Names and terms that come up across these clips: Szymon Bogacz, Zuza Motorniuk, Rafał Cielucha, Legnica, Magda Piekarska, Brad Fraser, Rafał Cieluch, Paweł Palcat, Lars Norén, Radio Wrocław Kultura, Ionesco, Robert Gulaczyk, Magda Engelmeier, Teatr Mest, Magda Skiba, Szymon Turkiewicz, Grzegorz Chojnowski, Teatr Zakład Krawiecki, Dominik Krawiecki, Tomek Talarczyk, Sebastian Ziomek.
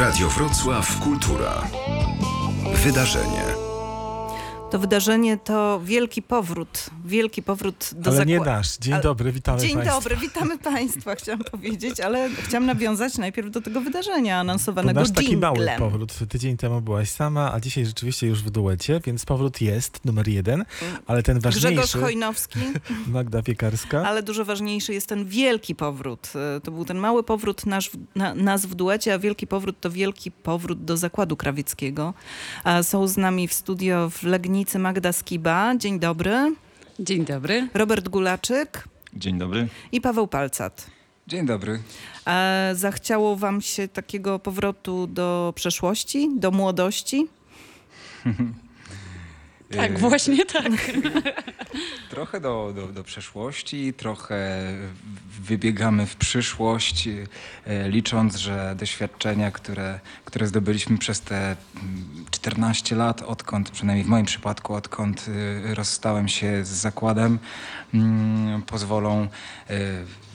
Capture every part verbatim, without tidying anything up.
Radio Wrocław Kultura. Wydarzenie. To wydarzenie to wielki powrót. Wielki powrót do zakładu. Ale nie nasz. Dzień dobry, witamy Dzień Państwa. Dzień dobry, witamy Państwa, chciałam powiedzieć, ale chciałam nawiązać najpierw do tego wydarzenia anonsowanego dżinglem. To nasz taki mały powrót. Tydzień temu byłaś sama, a dzisiaj rzeczywiście już w duecie, więc powrót jest, numer jeden, ale ten ważniejszy... Grzegorz Chojnowski. Magda Piekarska. Ale dużo ważniejszy jest ten wielki powrót. To był ten mały powrót nasz, na, nas w duecie, a wielki powrót to wielki powrót do Zakładu Krawieckiego. Są z nami w studio w Legnicy Magda Skiba. Dzień dobry. Dzień dobry. Robert Gulaczyk. Dzień dobry. I Paweł Palcat. Dzień dobry. E, zachciało wam się takiego powrotu do przeszłości, do młodości? Tak, właśnie tak. Trochę do, do, do przeszłości, trochę wybiegamy w przyszłość, licząc, że doświadczenia, które, które zdobyliśmy przez te czternaście lat, odkąd, przynajmniej w moim przypadku, odkąd rozstałem się z zakładem, pozwolą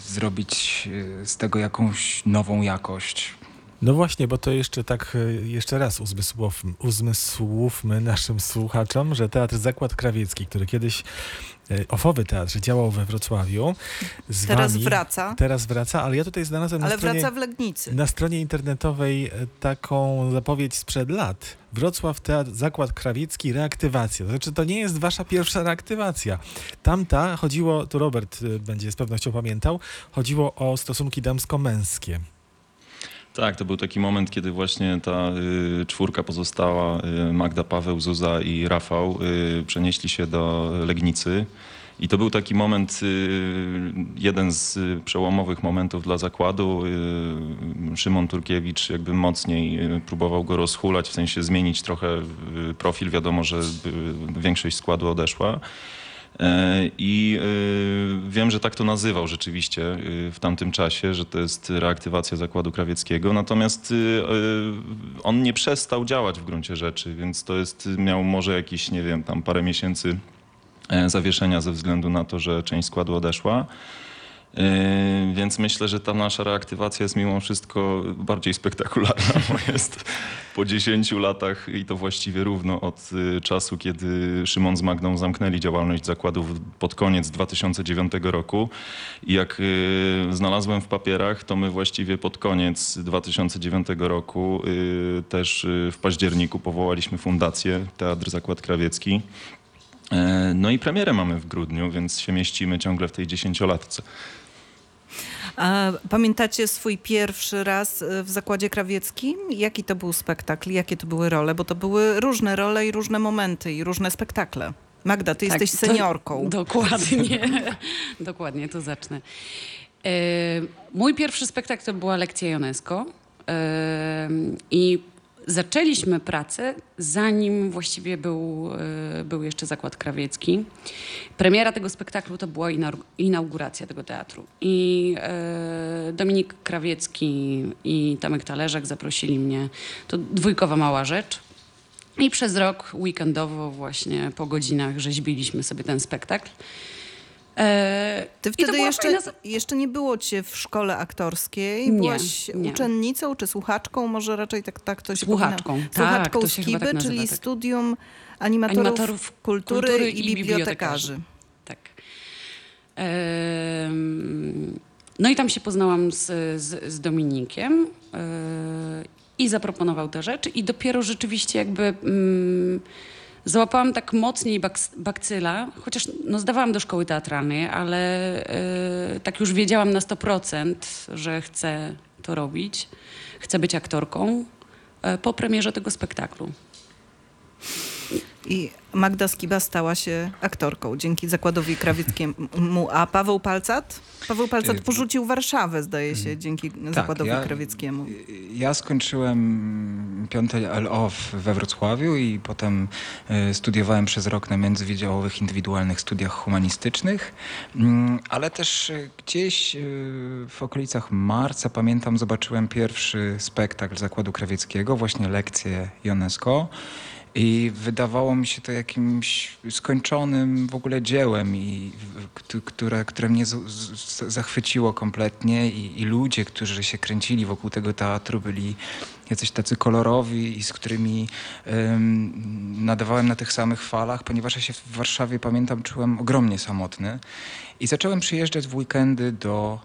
zrobić z tego jakąś nową jakość. No właśnie, bo to jeszcze tak, jeszcze raz uzmysłówmy, uzmysłówmy naszym słuchaczom, że Teatr Zakład Krawiecki, który kiedyś ofowy teatr działał we Wrocławiu. Z teraz wami, wraca. Teraz wraca, ale ja tutaj znalazłem ale na stronie, wraca w Legnicy. Na stronie internetowej taką zapowiedź sprzed lat. Wrocław Teatr Zakład Krawiecki reaktywacja. To znaczy to nie jest wasza pierwsza reaktywacja. Tamta chodziło, tu Robert będzie z pewnością pamiętał, chodziło o stosunki damsko-męskie. Tak, to był taki moment, kiedy właśnie ta y, czwórka pozostała, y, Magda, Paweł, Zuza i Rafał, y, przenieśli się do Legnicy. I to był taki moment, y, jeden z przełomowych momentów dla zakładu. Y, Szymon Turkiewicz jakby mocniej próbował go rozhulać, w sensie zmienić trochę profil. Wiadomo, że większość składu odeszła. I wiem, że tak to nazywał rzeczywiście w tamtym czasie, że to jest reaktywacja Zakładu Krawieckiego. Natomiast on nie przestał działać w gruncie rzeczy, więc to jest, miał może jakieś, nie wiem, tam parę miesięcy zawieszenia ze względu na to, że część składu odeszła. Yy, więc myślę, że ta nasza reaktywacja jest mimo wszystko bardziej spektakularna, bo jest po dziesięciu latach i to właściwie równo od y, czasu, kiedy Szymon z Magdą zamknęli działalność zakładów pod koniec dwa tysiące dziewiątego roku. I jak y, znalazłem w papierach, to my właściwie pod koniec dwa tysiące dziewiątego roku y, też y, w październiku powołaliśmy fundację Teatr Zakład Krawiecki. Y, no i premierę mamy w grudniu, więc się mieścimy ciągle w tej dziesięciolatce. A pamiętacie swój pierwszy raz w Zakładzie Krawieckim? Jaki to był spektakl? Jakie to były role? Bo to były różne role i różne momenty i różne spektakle. Magda, ty tak, jesteś seniorką. To, dokładnie. Dokładnie, to zacznę. E, mój pierwszy spektakl to była lekcja Ionesco. E, I zaczęliśmy pracę, zanim właściwie był, e, był jeszcze Zakład Krawiecki. Premiera tego spektaklu to była inauguracja tego teatru. I e, Dominik Krawiecki i Tomek Talarczyk zaprosili mnie. To dwójkowa mała rzecz. I przez rok weekendowo właśnie po godzinach rzeźbiliśmy sobie ten spektakl. Eee, Ty wtedy jeszcze, fajna... jeszcze nie było cię w szkole aktorskiej, nie, byłaś nie. uczennicą czy słuchaczką, może raczej tak, tak to się Słuchaczką, powinna... tak, słuchaczką Skiby, tak czyli tak. Studium animatorów, animatorów kultury, kultury i, i bibliotekarzy. bibliotekarzy. Tak. Eee, no i tam się poznałam z, z, z Dominikiem eee, i zaproponował te rzeczy i dopiero rzeczywiście jakby... Mm, Załapałam tak mocniej bak- bakcyla, chociaż no, zdawałam do szkoły teatralnej, ale yy, tak już wiedziałam na sto procent, że chcę to robić, chcę być aktorką yy, po premierze tego spektaklu. I Magda Skiba stała się aktorką dzięki Zakładowi Krawieckiemu. A Paweł Palcat? Paweł Palcat porzucił Warszawę, zdaje się, dzięki tak, Zakładowi ja, Krawieckiemu. Ja skończyłem piąte el o we Wrocławiu i potem studiowałem przez rok na międzywydziałowych indywidualnych studiach humanistycznych, ale też gdzieś w okolicach marca, pamiętam, zobaczyłem pierwszy spektakl Zakładu Krawieckiego, właśnie lekcję Ionesco. I wydawało mi się to jakimś skończonym w ogóle dziełem, i, które, które mnie z, z, zachwyciło kompletnie. I, I ludzie, którzy się kręcili wokół tego teatru, byli jacyś tacy kolorowi i z którymi ym, nadawałem na tych samych falach, ponieważ ja się w Warszawie, pamiętam, czułem ogromnie samotny. I zacząłem przyjeżdżać w weekendy do,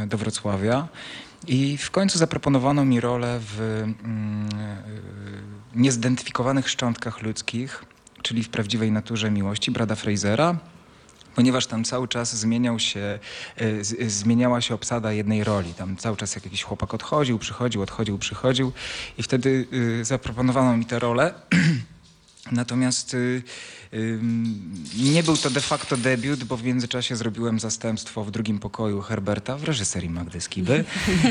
ym, do Wrocławia. I w końcu zaproponowano mi rolę w mm, Niezidentyfikowanych szczątkach ludzkich, czyli w Prawdziwej naturze miłości Brada Frasera, ponieważ tam cały czas zmieniał się, z, zmieniała się obsada jednej roli. Tam cały czas jak jakiś chłopak odchodził, przychodził, odchodził, przychodził i wtedy y, zaproponowano mi tę rolę. Natomiast y, y, nie był to de facto debiut, bo w międzyczasie zrobiłem zastępstwo w Drugim pokoju Herberta w reżyserii Magdy Skiby.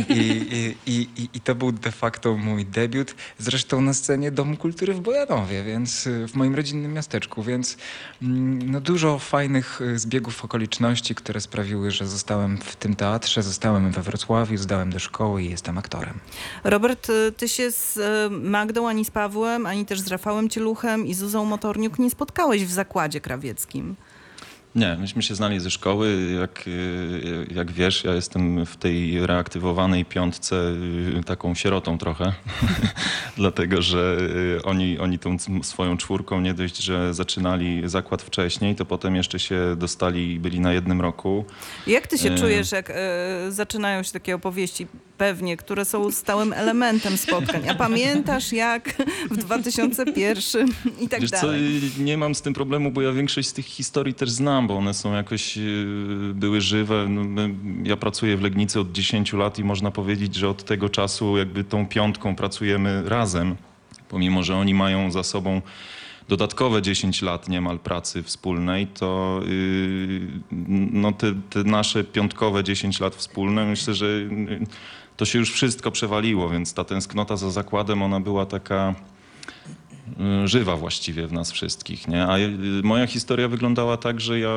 I, i, i, i to był de facto mój debiut, zresztą na scenie Domu Kultury w Bojanowie, więc w moim rodzinnym miasteczku, więc no, dużo fajnych zbiegów okoliczności, które sprawiły, że zostałem w tym teatrze, zostałem we Wrocławiu, zdałem do szkoły i jestem aktorem. Robert, ty się z Magdą, ani z Pawłem, ani też z Rafałem Cieluchem i Zuzą Motorniuk nie spotkałeś w Zakładzie Krawieckim. Nie, myśmy się znali ze szkoły. Jak, jak wiesz, ja jestem w tej reaktywowanej piątce taką sierotą trochę. Dlatego, że oni, oni tą swoją czwórką nie dość, że zaczynali zakład wcześniej, to potem jeszcze się dostali i byli na jednym roku. Jak ty się e... czujesz, jak e, zaczynają się takie opowieści? Pewnie, które są stałym elementem spotkań. A pamiętasz jak w dwa tysiące pierwszym i tak wiesz dalej. Co, nie mam z tym problemu, bo ja większość z tych historii też znam, bo one są jakoś, były żywe. Ja pracuję w Legnicy od dziesięciu lat i można powiedzieć, że od tego czasu jakby tą piątką pracujemy razem, pomimo że oni mają za sobą dodatkowe dziesięć lat niemal pracy wspólnej, to no te, te nasze piątkowe dziesięć lat wspólne, myślę, że to się już wszystko przewaliło, więc ta tęsknota za zakładem, ona była taka żywa właściwie w nas wszystkich, nie? A moja historia wyglądała tak, że ja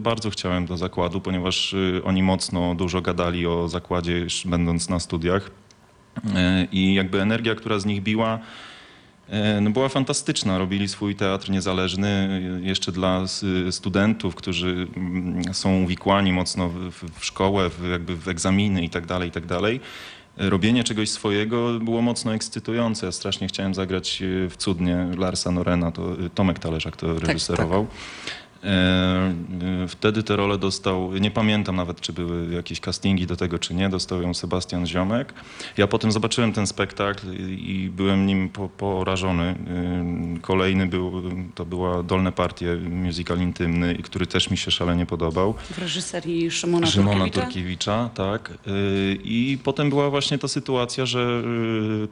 bardzo chciałem do zakładu, ponieważ oni mocno dużo gadali o zakładzie, już będąc na studiach, i jakby energia, która z nich biła, no była fantastyczna. Robili swój teatr niezależny jeszcze dla studentów, którzy są uwikłani mocno w szkołę, w, jakby w egzaminy i tak dalej, i tak dalej. Robienie czegoś swojego było mocno ekscytujące. Ja strasznie chciałem zagrać w Cudnie Larsa Norena, to Tomek Talarczyk to reżyserował. Tak, tak. Wtedy tę rolę dostał, nie pamiętam nawet, czy były jakieś castingi do tego, czy nie, dostał ją Sebastian Ziomek. Ja potem zobaczyłem ten spektakl i byłem nim po, porażony. Kolejny był, to była Dolne Partie, musical intymny, który też mi się szalenie podobał. W reżyserii Szymona, Szymona Turkiewicza. Tak. I potem była właśnie ta sytuacja, że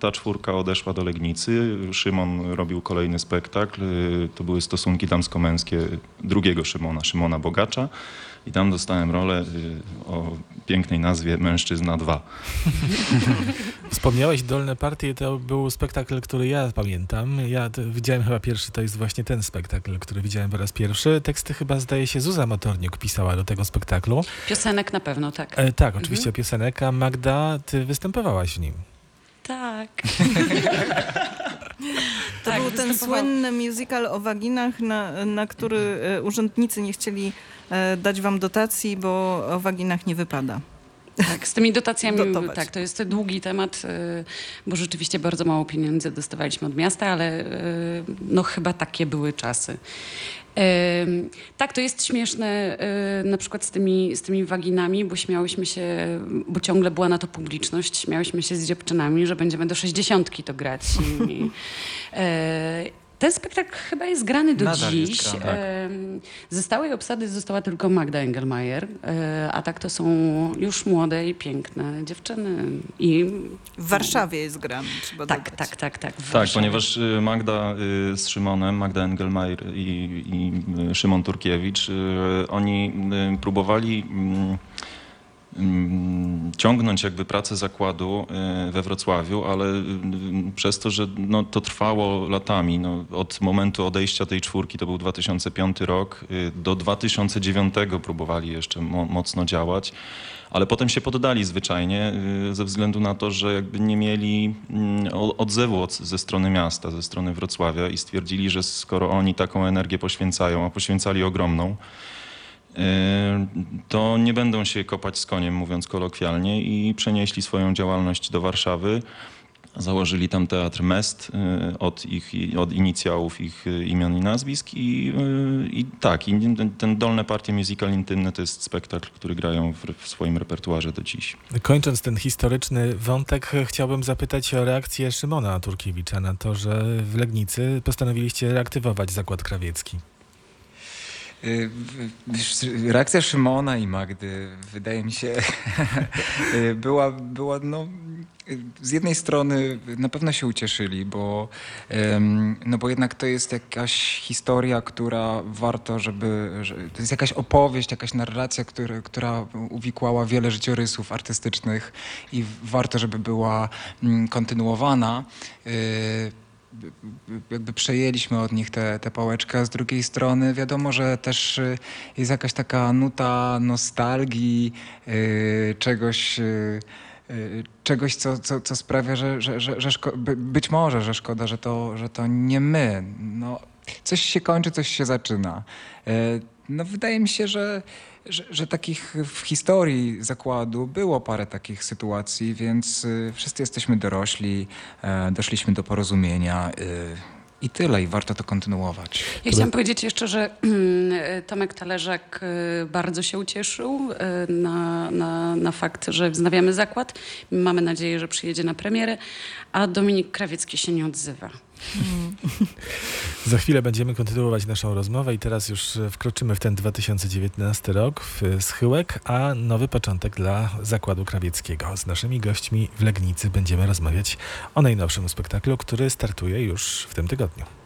ta czwórka odeszła do Legnicy. Szymon robił kolejny spektakl, to były Stosunki damsko-męskie drugiego Szymona, Szymona Bogacza, i tam dostałem rolę o pięknej nazwie Mężczyzna dwa. Wspomniałeś Dolne Partie, to był spektakl, który ja pamiętam. Ja widziałem chyba pierwszy, to jest właśnie ten spektakl, który widziałem po raz pierwszy. Teksty chyba, zdaje się, Zuza Motorniuk pisała do tego spektaklu. Piosenek na pewno, tak. E, tak, oczywiście mhm. piosenek, a Magda, ty występowałaś w nim. Tak. To tak, był ten słynny musical o waginach, na, na który urzędnicy nie chcieli dać wam dotacji, bo o waginach nie wypada. Tak, z tymi dotacjami, dotować. Tak, to jest długi temat, bo rzeczywiście bardzo mało pieniędzy dostawaliśmy od miasta, ale no chyba takie były czasy. Tak, to jest śmieszne na przykład z tymi, z tymi waginami, bo śmiałyśmy się, bo ciągle była na to publiczność, śmiałyśmy się z dziewczynami, że będziemy do sześćdziesiątki to grać. I, ten spektakl chyba jest grany do Nadal dziś. Grana, tak. Ze stałej obsady została tylko Magda Engelmeier, a tak to są już młode i piękne dziewczyny. I w Warszawie jest grany. Trzeba tak, dodać. tak, tak, tak. Tak, ponieważ Magda z Szymonem, Magda Engelmeier i, i Szymon Turkiewicz, oni próbowali ciągnąć jakby pracę zakładu we Wrocławiu, ale przez to, że no to trwało latami, no od momentu odejścia tej czwórki, to był dwa tysiące piąty rok, do dwa tysiące dziewiątego próbowali jeszcze mo- mocno działać, ale potem się poddali zwyczajnie ze względu na to, że jakby nie mieli odzewu ze strony miasta, ze strony Wrocławia i stwierdzili, że skoro oni taką energię poświęcają, a poświęcali ogromną, to nie będą się kopać z koniem, mówiąc kolokwialnie, i przenieśli swoją działalność do Warszawy. Założyli tam Teatr Mest od, ich, od inicjałów ich imion i nazwisk i, i tak, i ten Dolne Partie Musical Intymne to jest spektakl, który grają w, w swoim repertuarze do dziś. Kończąc ten historyczny wątek, chciałbym zapytać o reakcję Szymona Turkiewicza na to, że w Legnicy postanowiliście reaktywować Zakład Krawiecki. Reakcja Szymona i Magdy, wydaje mi się, była, była no, z jednej strony na pewno się ucieszyli, bo, no bo jednak to jest jakaś historia, która warto, żeby... To jest jakaś opowieść, jakaś narracja, która, która uwikłała wiele życiorysów artystycznych i warto, żeby była kontynuowana. Jakby przejęliśmy od nich tę, tę pałeczkę. Z drugiej strony wiadomo, że też jest jakaś taka nuta nostalgii, yy, czegoś, yy, czegoś co, co, co sprawia, że, że, że, że szko- by, być może, że szkoda, że to, że to nie my. No, coś się kończy, coś się zaczyna. Yy, no wydaje mi się, że Że, że takich w historii zakładu było parę takich sytuacji, więc wszyscy jesteśmy dorośli, doszliśmy do porozumienia i tyle, i warto to kontynuować. Ja chciałam powiedzieć jeszcze, że Tomek Talarczyk bardzo się ucieszył na, na, na fakt, że wznawiamy zakład. Mamy nadzieję, że przyjedzie na premierę, a Dominik Krawiecki się nie odzywa. Mm. Za chwilę będziemy kontynuować naszą rozmowę i teraz już wkroczymy w ten dwa tysiące dziewiętnasty rok, w schyłek, a nowy początek dla Zakładu Krawieckiego. Z naszymi gośćmi w Legnicy będziemy rozmawiać o najnowszym spektaklu, który startuje już w tym tygodniu.